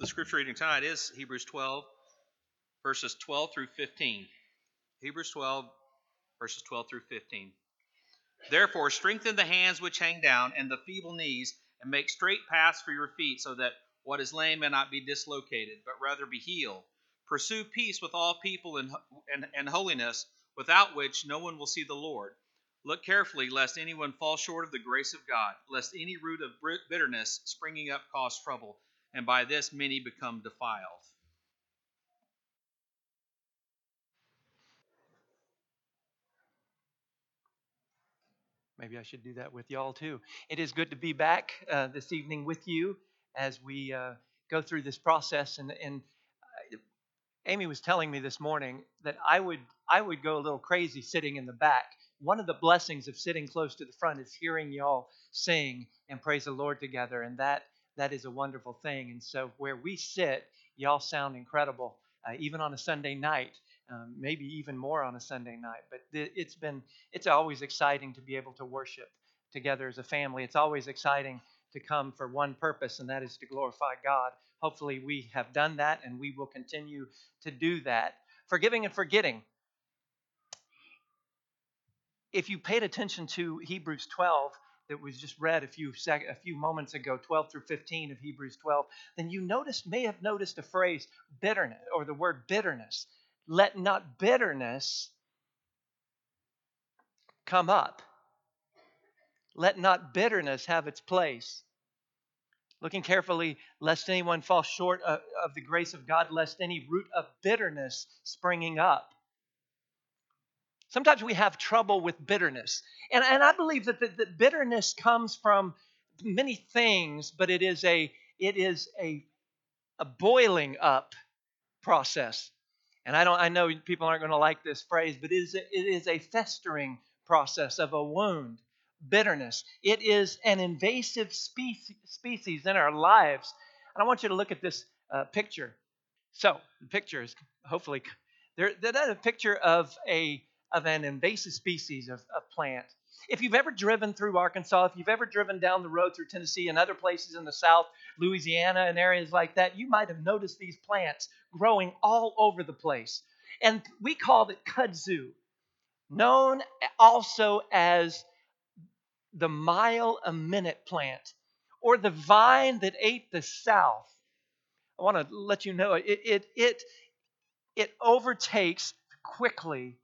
The scripture reading tonight is Hebrews 12, verses 12 through 15. Hebrews 12, verses 12 through 15. Therefore, strengthen the hands which hang down and the feeble knees, and make straight paths for your feet, so that what is lame may not be dislocated, but rather be healed. Pursue peace with all people and holiness, without which no one will see the Lord. Look carefully, lest anyone fall short of the grace of God, lest any root of bitterness springing up cause trouble, and by this many become defiled. Maybe I should do that with y'all too. It is good to be back this evening with you as we go through this process. And Amy was telling me this morning that I would go a little crazy sitting in the back. One of the blessings of sitting close to the front is hearing y'all sing and praise the Lord together, and that is a wonderful thing. And so where we sit, y'all sound incredible, even on a Sunday night, maybe even more on a Sunday night. But it's always exciting to be able to worship together as a family. It's always exciting to come for one purpose, and that is to glorify God. Hopefully we have done that, and we will continue to do that. Forgiving and forgetting. If you paid attention to Hebrews 12, that was just read a few moments ago, 12 through 15 of Hebrews 12, then you may have noticed the phrase bitterness, or the word bitterness. Let not bitterness come up. Let not bitterness have its place. Looking carefully, lest anyone fall short of the grace of God, lest any root of bitterness springing up. Sometimes we have trouble with bitterness. And I believe that the bitterness comes from many things, but it is a boiling up process. And I know people aren't going to like this phrase, but it is a festering process of a wound. Bitterness. It is an invasive species in our lives. And I want you to look at this picture. So the picture is hopefully that's a picture of an invasive species of plant. If you've ever driven through Arkansas, if you've ever driven down the road through Tennessee and other places in the South, Louisiana and areas like that, you might have noticed these plants growing all over the place. And we call it kudzu, known also as the mile-a-minute plant, or the vine that ate the South. I want to let you know, it overtakes quickly.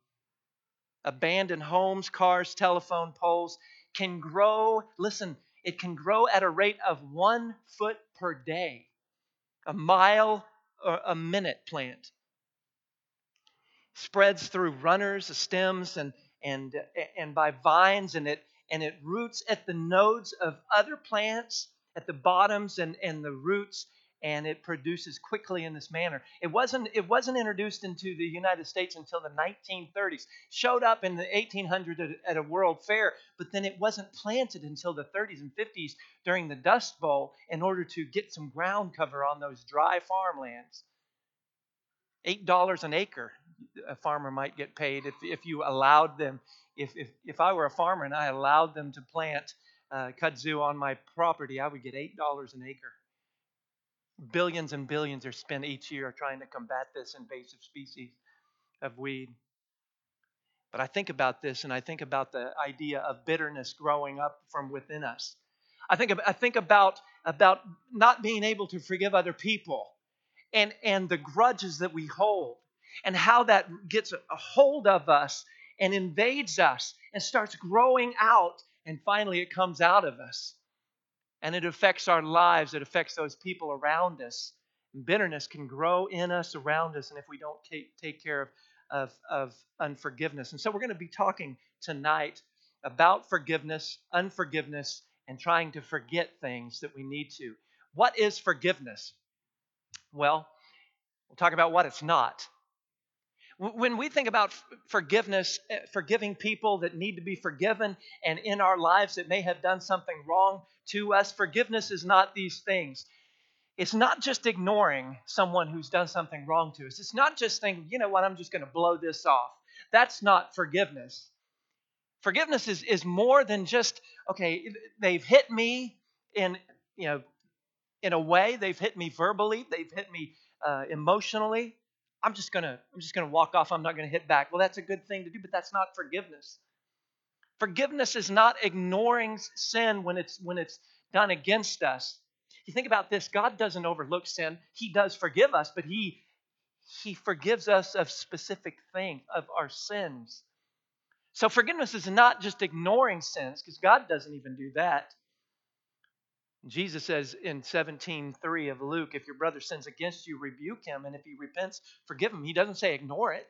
Abandoned homes, cars, telephone poles can grow. Listen, it can grow at a rate of 1 foot per day, a mile or a minute plant. Spreads through runners, stems, and by vines, and it roots at the nodes of other plants, at the bottoms and the roots. And it produces quickly in this manner. It wasn't introduced into the United States until the 1930s. Showed up in the 1800s at a World Fair, but then it wasn't planted until the 30s and 50s during the Dust Bowl in order to get some ground cover on those dry farmlands. $8 an acre a farmer might get paid if you allowed them. If I were a farmer and I allowed them to plant kudzu on my property, I would get $8 an acre. Billions and billions are spent each year trying to combat this invasive species of weed. But I think about this, and I think about the idea of bitterness growing up from within us. I think about not being able to forgive other people, and the grudges that we hold, and how that gets a hold of us and invades us and starts growing out, and finally it comes out of us. And it affects our lives. It affects those people around us. Bitterness can grow in us, around us, and if we don't take care of unforgiveness. And so we're going to be talking tonight about forgiveness, unforgiveness, and trying to forget things that we need to. What is forgiveness? Well, we'll talk about what it's not. When we think about forgiveness, forgiving people that need to be forgiven and in our lives that may have done something wrong to us, forgiveness is not these things. It's not just ignoring someone who's done something wrong to us. It's not just thinking, you know what, I'm just going to blow this off. That's not forgiveness. Forgiveness is more than just, okay, they've hit me in, you know, in a way. They've hit me verbally. They've hit me emotionally. I'm just gonna walk off. I'm not gonna hit back. Well, that's a good thing to do, but that's not forgiveness. Forgiveness is not ignoring sin when it's done against us. You think about this. God doesn't overlook sin. He does forgive us, but He forgives us of specific things, of our sins. So forgiveness is not just ignoring sins, because God doesn't even do that. Jesus says in 17:3 of Luke, if your brother sins against you, rebuke him, and if he repents, forgive him. He doesn't say ignore it.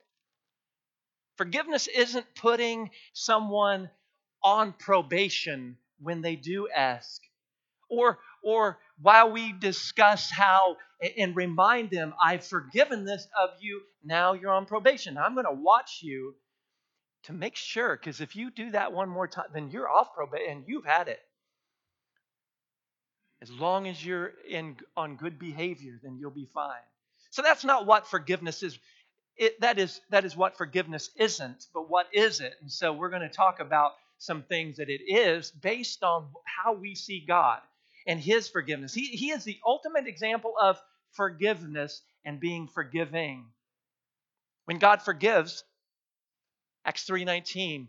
Forgiveness isn't putting someone on probation when they do ask, or while we discuss how and remind them, I've forgiven this of you, now you're on probation. I'm going to watch you to make sure, because if you do that one more time, then you're off probation and you've had it. As long as you're on good behavior, then you'll be fine. So that's not what forgiveness is. That is what forgiveness isn't, but what is it? And so we're going to talk about some things that it is based on how we see God and His forgiveness. He is the ultimate example of forgiveness and being forgiving. When God forgives, Acts 3:19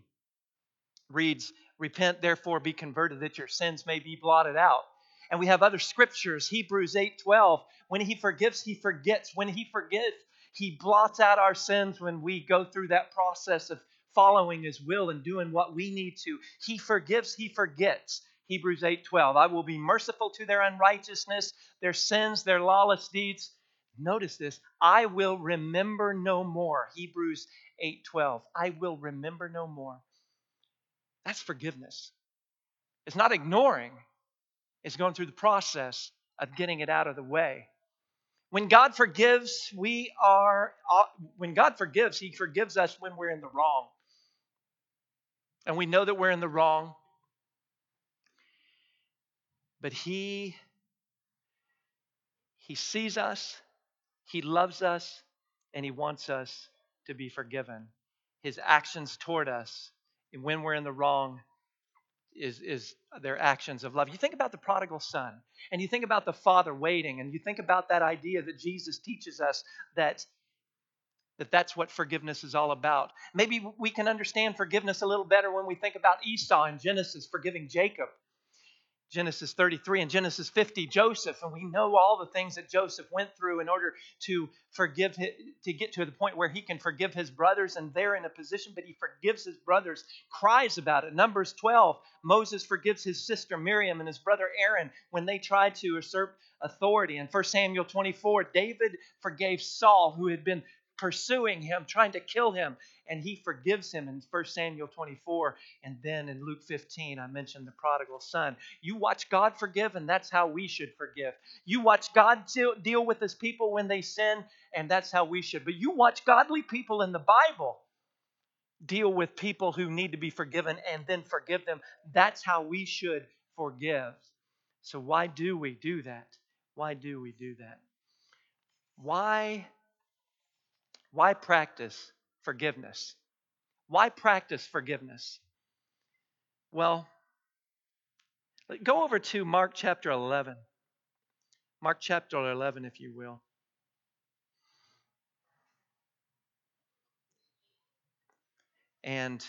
reads, repent, therefore be converted, that your sins may be blotted out. And we have other scriptures, Hebrews 8:12. When He forgives, He forgets. When He forgives, He blots out our sins when we go through that process of following His will and doing what we need to. He forgives, He forgets. Hebrews 8:12. I will be merciful to their unrighteousness, their sins, their lawless deeds. Notice this. I will remember no more. Hebrews 8:12. I will remember no more. That's forgiveness. It's not ignoring. It's going through the process of getting it out of the way. When God forgives, He forgives us when we're in the wrong. And we know that we're in the wrong. But He sees us, He loves us, and He wants us to be forgiven. His actions toward us, and when we're in the wrong, is their actions of love. You think about the prodigal son, and you think about the father waiting, and you think about that idea that Jesus teaches us that's what forgiveness is all about. Maybe we can understand forgiveness a little better when we think about Esau in Genesis forgiving Jacob. Genesis 33 and Genesis 50, Joseph, and we know all the things that Joseph went through in order to forgive, to get to the point where he can forgive his brothers, and they're in a position, but he forgives his brothers, cries about it. Numbers 12, Moses forgives his sister Miriam and his brother Aaron when they tried to usurp authority. And 1 Samuel 24, David forgave Saul, who had been pursuing him, trying to kill him, and he forgives him in 1 Samuel 24. And then in Luke 15, I mentioned the prodigal son. You watch God forgive, and that's how we should forgive. You watch God deal with His people when they sin, and that's how we should. But you watch godly people in the Bible deal with people who need to be forgiven and then forgive them. That's how we should forgive. So why do we do that? Why do we do that? Why practice forgiveness? Why practice forgiveness? Well, go over to Mark chapter 11. Mark chapter 11, if you will. And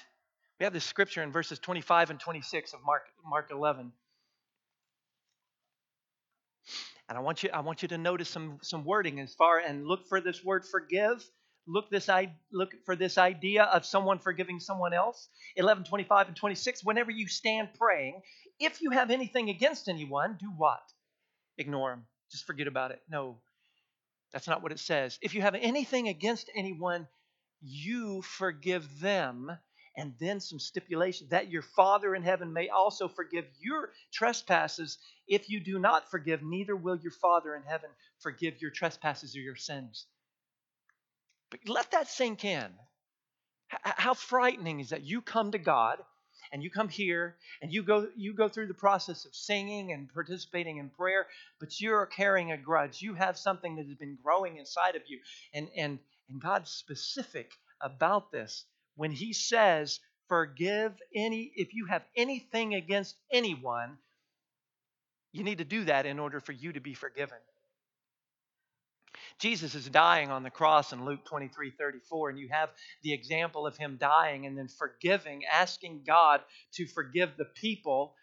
we have this scripture in verses 25 and 26 of Mark 11. And I want you to notice some wording as far and look for this word forgive. Look for this idea of someone forgiving someone else. 11, 25, and 26, whenever you stand praying, if you have anything against anyone, do what? Ignore them. Just forget about it. No, that's not what it says. If you have anything against anyone, you forgive them. And then some stipulation that your Father in heaven may also forgive your trespasses. If you do not forgive, neither will your Father in heaven forgive your trespasses or your sins. But let that sink in. How frightening is that? You come to God, and you come here, and you go through the process of singing and participating in prayer, but you're carrying a grudge. You have something that has been growing inside of you. And God's specific about this when He says, forgive if you have anything against anyone, You need to do that in order for you to be forgiven. Jesus is dying on the cross in Luke 23:34, and you have the example of him dying and then forgiving, asking God to forgive the people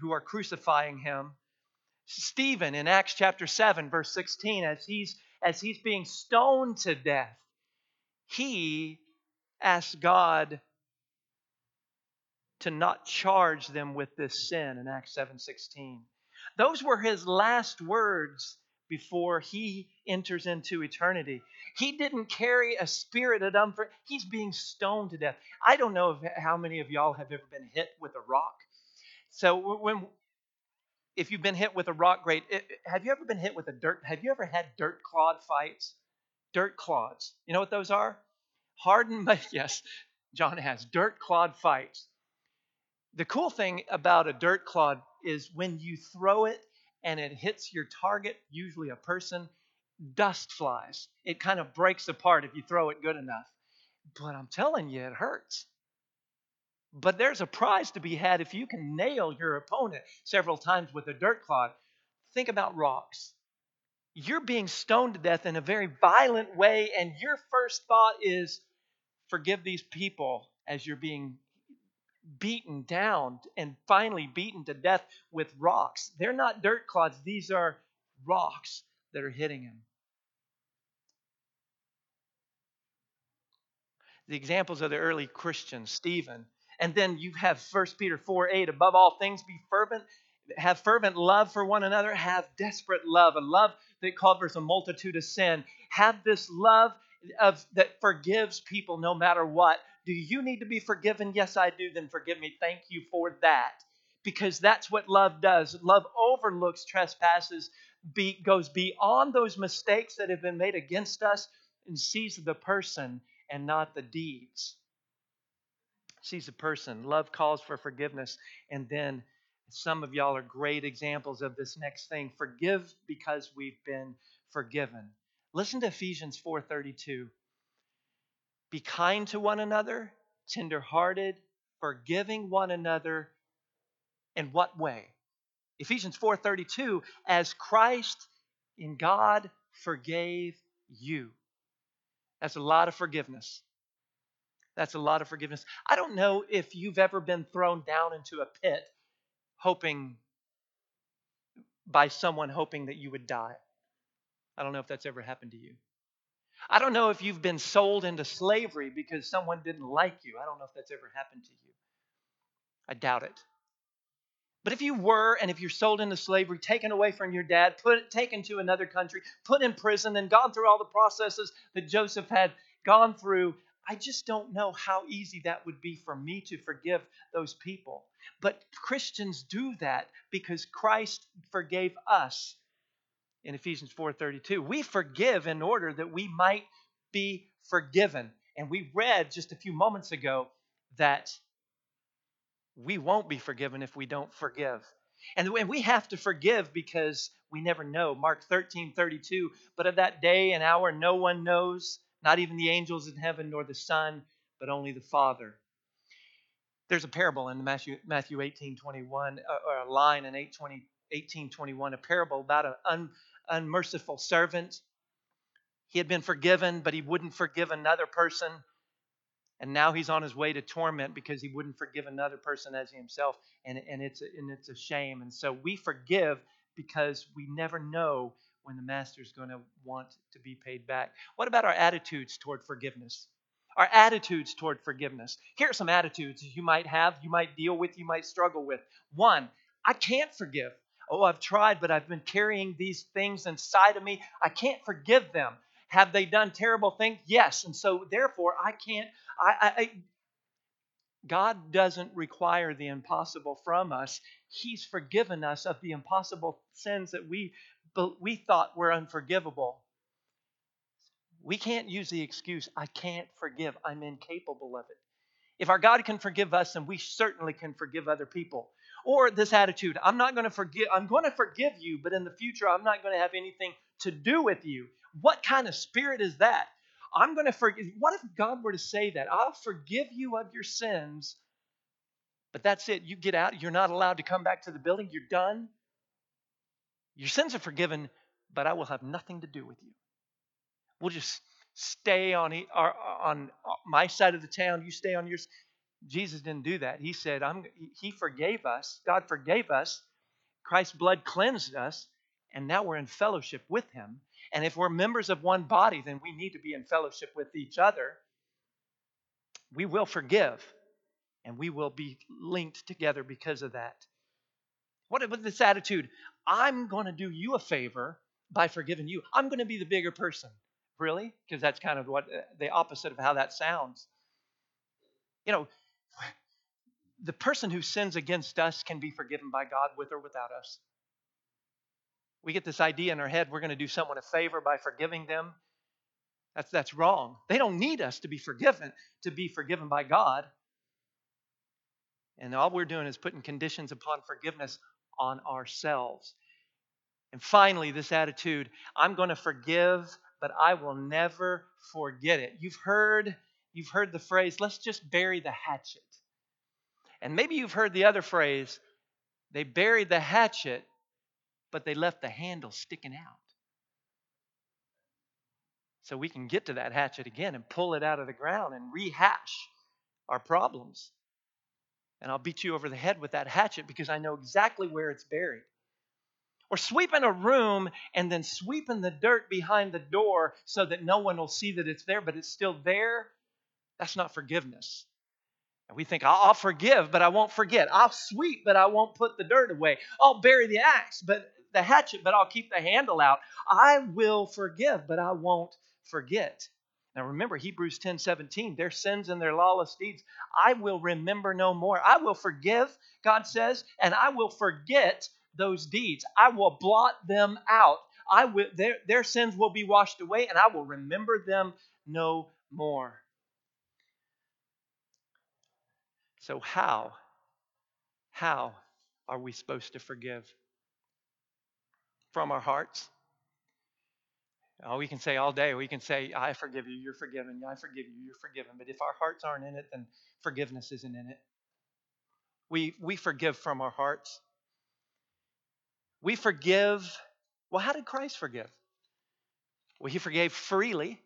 who are crucifying him. Stephen in Acts chapter 7, verse 16, as he's being stoned to death, he asks God to not charge them with this sin in Acts 7:16. Those were his last words before he enters into eternity. He didn't carry a spirit of unforgiveness. He's being stoned to death. I don't know how many of y'all have ever been hit with a rock. So if you've been hit with a rock, great. Have you ever been hit with a dirt? Have you ever had dirt clod fights? Dirt clods. You know what those are? Hardened, yes, John has dirt clod fights. The cool thing about a dirt clod is when you throw it and it hits your target, usually a person, dust flies. It kind of breaks apart if you throw it good enough. But I'm telling you, it hurts. But there's a prize to be had if you can nail your opponent several times with a dirt clod. Think about rocks. You're being stoned to death in a very violent way, and your first thought is, forgive these people as you're being beaten down and finally beaten to death with rocks. They're not dirt clods. These are rocks that are hitting him. The examples of the early Christians, Stephen. And then you have 1 Peter 4:8, above all things, be fervent, have fervent love for one another, have desperate love, a love that covers a multitude of sin. Have this love that forgives people no matter what. Do you need to be forgiven? Yes, I do. Then forgive me. Thank you for that. Because that's what love does. Love overlooks trespasses, goes beyond those mistakes that have been made against us, and sees the person and not the deeds. Sees the person. Love calls for forgiveness. And then some of y'all are great examples of this next thing. Forgive because we've been forgiven. Listen to Ephesians 4:32. Be kind to one another, tenderhearted, forgiving one another. In what way? Ephesians 4:32, as Christ in God forgave you. That's a lot of forgiveness. That's a lot of forgiveness. I don't know if you've ever been thrown down into a pit by someone hoping that you would die. I don't know if that's ever happened to you. I don't know if you've been sold into slavery because someone didn't like you. I don't know if that's ever happened to you. I doubt it. But if you were, and if you're sold into slavery, taken away from your dad, taken to another country, put in prison, and gone through all the processes that Joseph had gone through, I just don't know how easy that would be for me to forgive those people. But Christians do that because Christ forgave us. In Ephesians 4:32, we forgive in order that we might be forgiven. And we read just a few moments ago that we won't be forgiven if we don't forgive. And we have to forgive because we never know. Mark 13:32, but of that day and hour no one knows, not even the angels in heaven nor the Son, but only the Father. There's a parable in Matthew 18:21, or a line in 18:21, a parable about an unmerciful servant. He had been forgiven, but he wouldn't forgive another person. And now he's on his way to torment because he wouldn't forgive another person as himself. And it's a shame. And so we forgive because we never know when the master's going to want to be paid back. What about our attitudes toward forgiveness? Our attitudes toward forgiveness. Here are some attitudes you might have, you might deal with, you might struggle with. One, I can't forgive. Oh, I've tried, but I've been carrying these things inside of me. I can't forgive them. Have they done terrible things? Yes. And so therefore, I can't. God doesn't require the impossible from us. He's forgiven us of the impossible sins that we thought were unforgivable. We can't use the excuse, I can't forgive. I'm incapable of it. If our God can forgive us, then we certainly can forgive other people. Or this attitude, I'm not going to forgive, I'm going to forgive you, but in the future, I'm not going to have anything to do with you. What kind of spirit is that? I'm going to forgive. What if God were to say that? I'll forgive you of your sins, but that's it. You get out. You're not allowed to come back to the building. You're done. Your sins are forgiven, but I will have nothing to do with you. We'll just stay on my side of the town. You stay on yours. Jesus didn't do that. He said, He forgave us. God forgave us. Christ's blood cleansed us. And now we're in fellowship with him. And if we're members of one body, then we need to be in fellowship with each other. We will forgive. And we will be linked together because of that. What about this attitude? I'm going to do you a favor by forgiving you. I'm going to be the bigger person. Really? Because that's kind of what the opposite of how that sounds. You know, the person who sins against us can be forgiven by God with or without us. We get this idea in our head, we're going to do someone a favor by forgiving them. That's wrong. They don't need us to be forgiven by God. And all we're doing is putting conditions upon forgiveness on ourselves. And finally, this attitude, I'm going to forgive, but I will never forget it. You've heard the phrase, let's just bury the hatchet. And maybe you've heard the other phrase, they buried the hatchet, but they left the handle sticking out. So we can get to that hatchet again and pull it out of the ground and rehash our problems. And I'll beat you over the head with that hatchet because I know exactly where it's buried. Or sweeping a room and then sweeping the dirt behind the door so that no one will see that it's there, but it's still there. That's not forgiveness. And we think, I'll forgive, but I won't forget. I'll sweep, but I won't put the dirt away. I'll bury the axe, but the hatchet, but I'll keep the handle out. I will forgive, but I won't forget. Now remember, Hebrews 10:17, their sins and their lawless deeds, I will remember no more. I will forgive, God says, and I will forget those deeds. I will blot them out. Their sins will be washed away, and I will remember them no more. So how are we supposed to forgive? From our hearts? We can say all day, we can say, I forgive you, you're forgiven, I forgive you, you're forgiven. But if our hearts aren't in it, then forgiveness isn't in it. We forgive from our hearts. We forgive. Well, how did Christ forgive? Well, he forgave freely.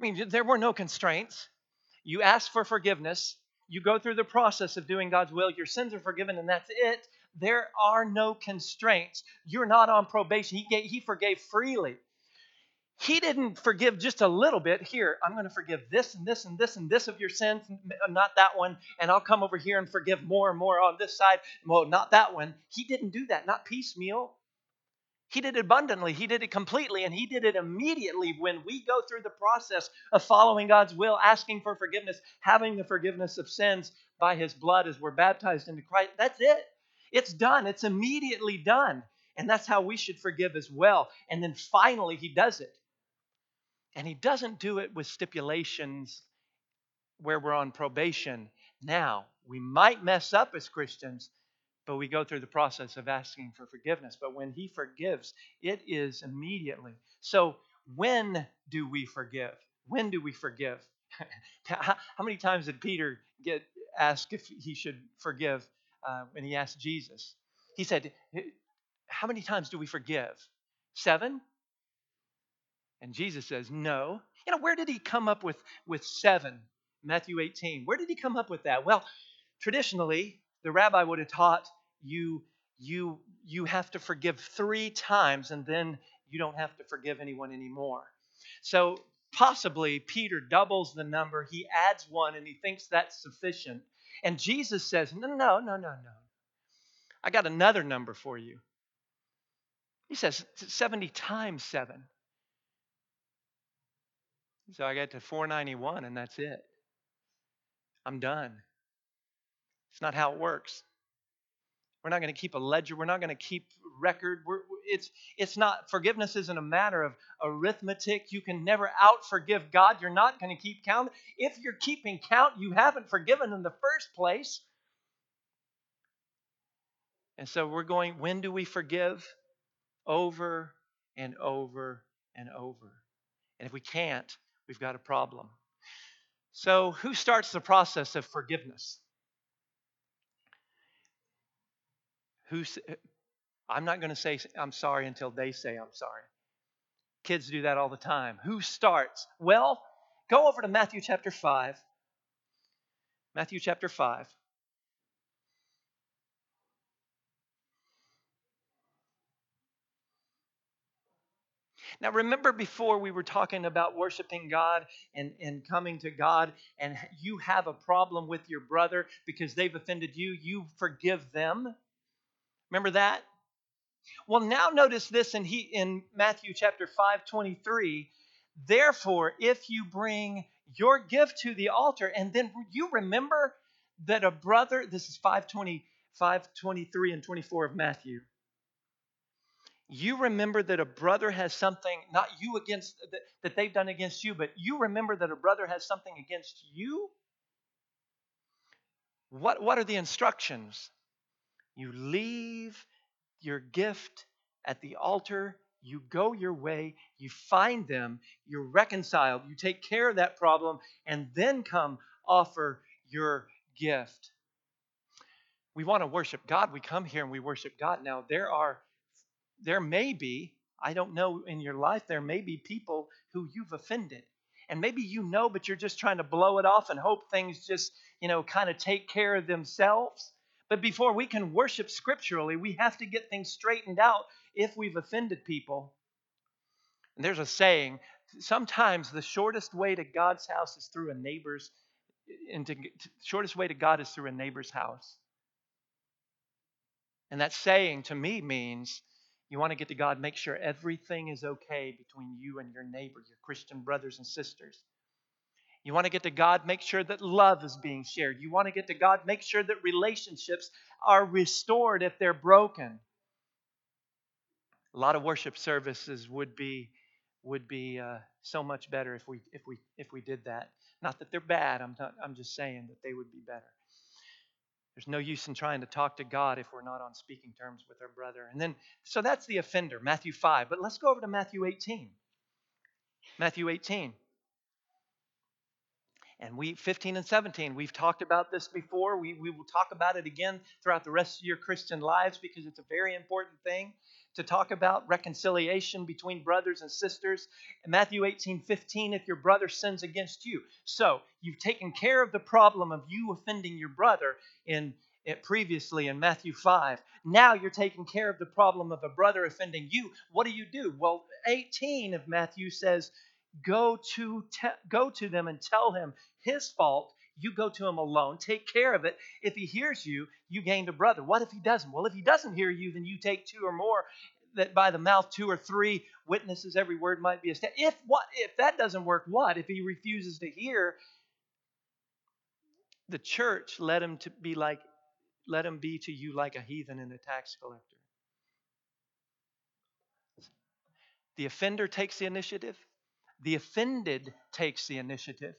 I mean, there were no constraints. You ask for forgiveness. You go through the process of doing God's will. Your sins are forgiven, and that's it. There are no constraints. You're not on probation. He forgave freely. He didn't forgive just a little bit. Here, I'm going to forgive this and this and this and this of your sins, not that one, and I'll come over here and forgive more and more on this side. Well, not that one. He didn't do that, not piecemeal. He did it abundantly. He did it completely, and he did it immediately when we go through the process of following God's will, asking for forgiveness, having the forgiveness of sins by his blood as we're baptized into Christ. That's it. It's done. It's immediately done. And that's how we should forgive as well. And then finally, he does it. And he doesn't do it with stipulations where we're on probation. Now, we might mess up as Christians, but we go through the process of asking for forgiveness. But when he forgives, it is immediately. So when do we forgive? When do we forgive? How many times did Peter get asked if he should forgive? When he asked Jesus, he said, how many times do we forgive? 7? And Jesus says, no. You know, where did he come up with 7? Matthew 18. Where did he come up with that? Well, traditionally, the rabbi would have taught you have to forgive 3 times, and then you don't have to forgive anyone anymore. So possibly Peter doubles the number. He adds 1, and he thinks that's sufficient. And Jesus says, no. I got another number for you. He says 70 times 7. So I got to 491, and that's it. I'm done. It's not how it works. We're not going to keep a ledger. We're not going to keep record. It's not, forgiveness isn't a matter of arithmetic. You can never out forgive God. You're not going to keep count. If you're keeping count, you haven't forgiven in the first place. And so we're going, when do we forgive? Over and over and over. And if we can't, we've got a problem. So who starts the process of forgiveness? I'm not going to say I'm sorry until they say I'm sorry. Kids do that all the time. Who starts? Well, go over to Matthew chapter 5. Matthew chapter 5. Now, remember before we were talking about worshiping God and coming to God, and you have a problem with your brother because they've offended you. You forgive them. Remember that? Well, now notice this in Matthew chapter 5:23. Therefore, if you bring your gift to the altar, and then you remember that a brother, this is 5:20, 5:23 and 24 of Matthew. You remember that a brother has something, not you against, that they've done against you, but you remember that a brother has something against you? What are the instructions? You leave your gift at the altar, you go your way, you find them, you're reconciled, you take care of that problem, and then come offer your gift. We want to worship God. We come here and we worship God. Now, there may be, I don't know, in your life, there may be people who you've offended. And maybe you know, but you're just trying to blow it off and hope things just, kind of take care of themselves. But before we can worship scripturally, we have to get things straightened out if we've offended people. And there's a saying, sometimes the shortest way to God's house is through a neighbor's, shortest way to God is through a neighbor's house. And that saying to me means, you want to get to God, make sure everything is okay between you and your neighbor, your Christian brothers and sisters. You want to get to God, make sure that love is being shared. You want to get to God, make sure that relationships are restored if they're broken. A lot of worship services would be so much better if we did that. Not that they're bad. I'm just saying that they would be better. There's no use in trying to talk to God if we're not on speaking terms with our brother. And then, so that's the offender, Matthew 5. But let's go over to Matthew 18. Matthew 18. And 15 and 17, we've talked about this before. We will talk about it again throughout the rest of your Christian lives because it's a very important thing to talk about reconciliation between brothers and sisters. In Matthew 18:15, if your brother sins against you. So you've taken care of the problem of you offending your brother previously in Matthew 5. Now you're taking care of the problem of a brother offending you. What do? Well, 18 of Matthew says, go to them and tell him his fault. You go to him alone. Take care of it. If he hears you, you gained a brother. What if he doesn't? Well, if he doesn't hear you, then you take two or more, that by the mouth two or three witnesses every word might be established. If that doesn't work, what? If he refuses to hear, the church let him be to you like a heathen and a tax collector. The offender takes the initiative. The offended takes the initiative.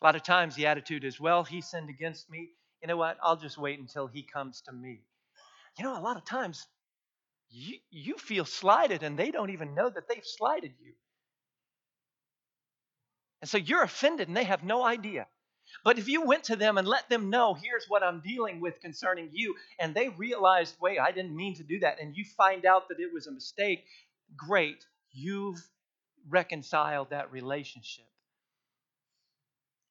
A lot of times the attitude is, well, he sinned against me. You know what? I'll just wait until he comes to me. A lot of times you feel slighted and they don't even know that they've slighted you. And so you're offended and they have no idea. But if you went to them and let them know, here's what I'm dealing with concerning you, and they realized, wait, I didn't mean to do that, and you find out that it was a mistake, great, you've reconciled that relationship.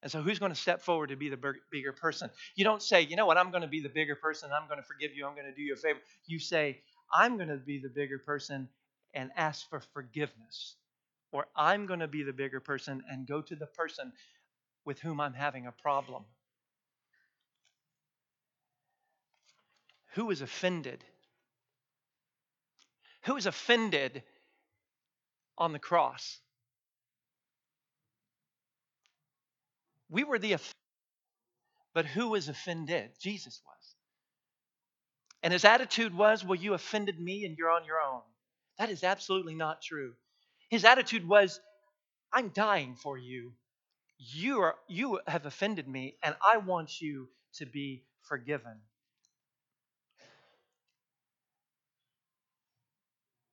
And so who's going to step forward to be the bigger person? You don't say, you know what, I'm going to be the bigger person. I'm going to forgive you. I'm going to do you a favor. You say, I'm going to be the bigger person and ask for forgiveness. Or I'm going to be the bigger person and go to the person with whom I'm having a problem. Who is offended? Who is offended on the cross? We were the offender, but who was offended? Jesus was. And his attitude was, well, you offended me and you're on your own. That is absolutely not true. His attitude was, I'm dying for you. You have offended me and I want you to be forgiven.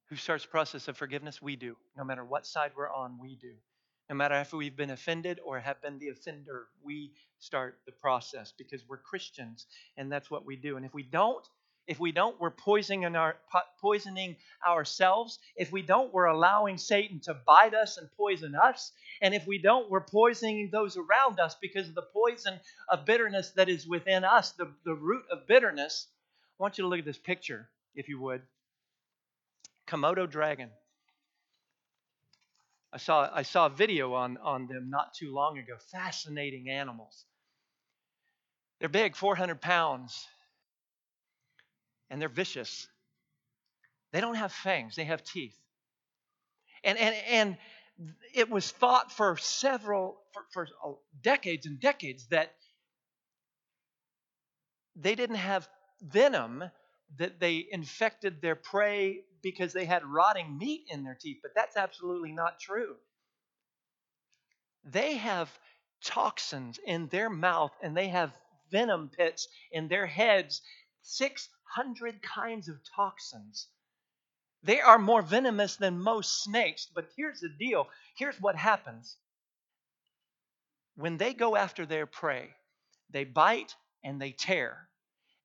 Who starts the process of forgiveness? We do. No matter what side we're on, we do. No matter if we've been offended or have been the offender, we start the process because we're Christians and that's what we do. And if we don't, If we don't, we're poisoning ourselves. If we don't, we're allowing Satan to bite us and poison us. And if we don't, we're poisoning those around us because of the poison of bitterness that is within us, the root of bitterness. I want you to look at this picture, if you would. Komodo dragon. I saw a video on them not too long ago. Fascinating animals. They're big, 400 pounds. And they're vicious. They don't have fangs. They have teeth. And it was thought for decades and decades that they didn't have venom, that they infected their prey because they had rotting meat in their teeth. But that's absolutely not true. They have toxins in their mouth, and they have venom pits in their heads. 600 kinds of toxins. They are more venomous than most snakes, but here's the deal. Here's what happens. When they go after their prey, they bite and they tear.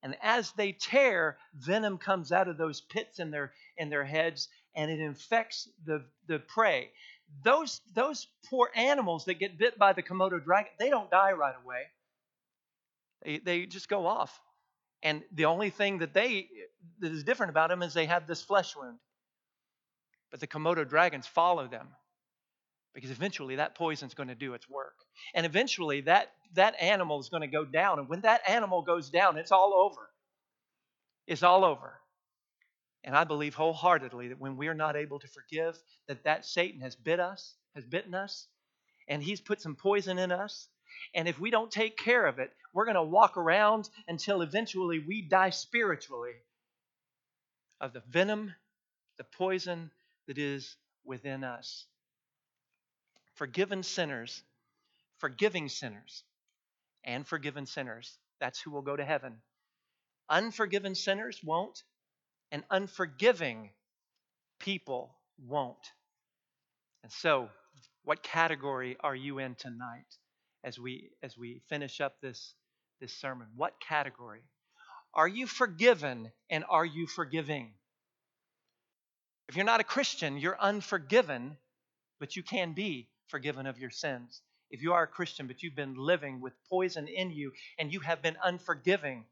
And as they tear, venom comes out of those pits in their heads, and it infects the prey. Those poor animals that get bit by the Komodo dragon, they don't die right away. They just go off. And the only thing that is different about them is they have this flesh wound. But the Komodo dragons follow them because eventually that poison's going to do its work. And eventually that animal is going to go down. And when that animal goes down, it's all over. It's all over. And I believe wholeheartedly that when we are not able to forgive, that Satan has bitten us, and he's put some poison in us. And if we don't take care of it, we're going to walk around until eventually we die spiritually of the venom, the poison that is within us. Forgiving sinners, and forgiven sinners. That's who will go to heaven. Unforgiven sinners won't, and unforgiving people won't. And so, what category are you in tonight? As we finish up this sermon, what category? Are you forgiven, and are you forgiving? If you're not a Christian, you're unforgiven, but you can be forgiven of your sins. If you are a Christian, but you've been living with poison in you, and you have been unforgiving,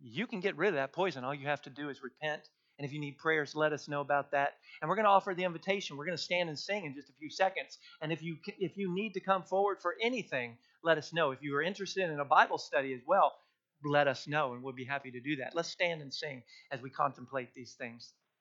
you can get rid of that poison. All you have to do is repent. And if you need prayers, let us know about that. And we're going to offer the invitation. We're going to stand and sing in just a few seconds. And if you need to come forward for anything, let us know. If you are interested in a Bible study as well, let us know, and we'll be happy to do that. Let's stand and sing as we contemplate these things.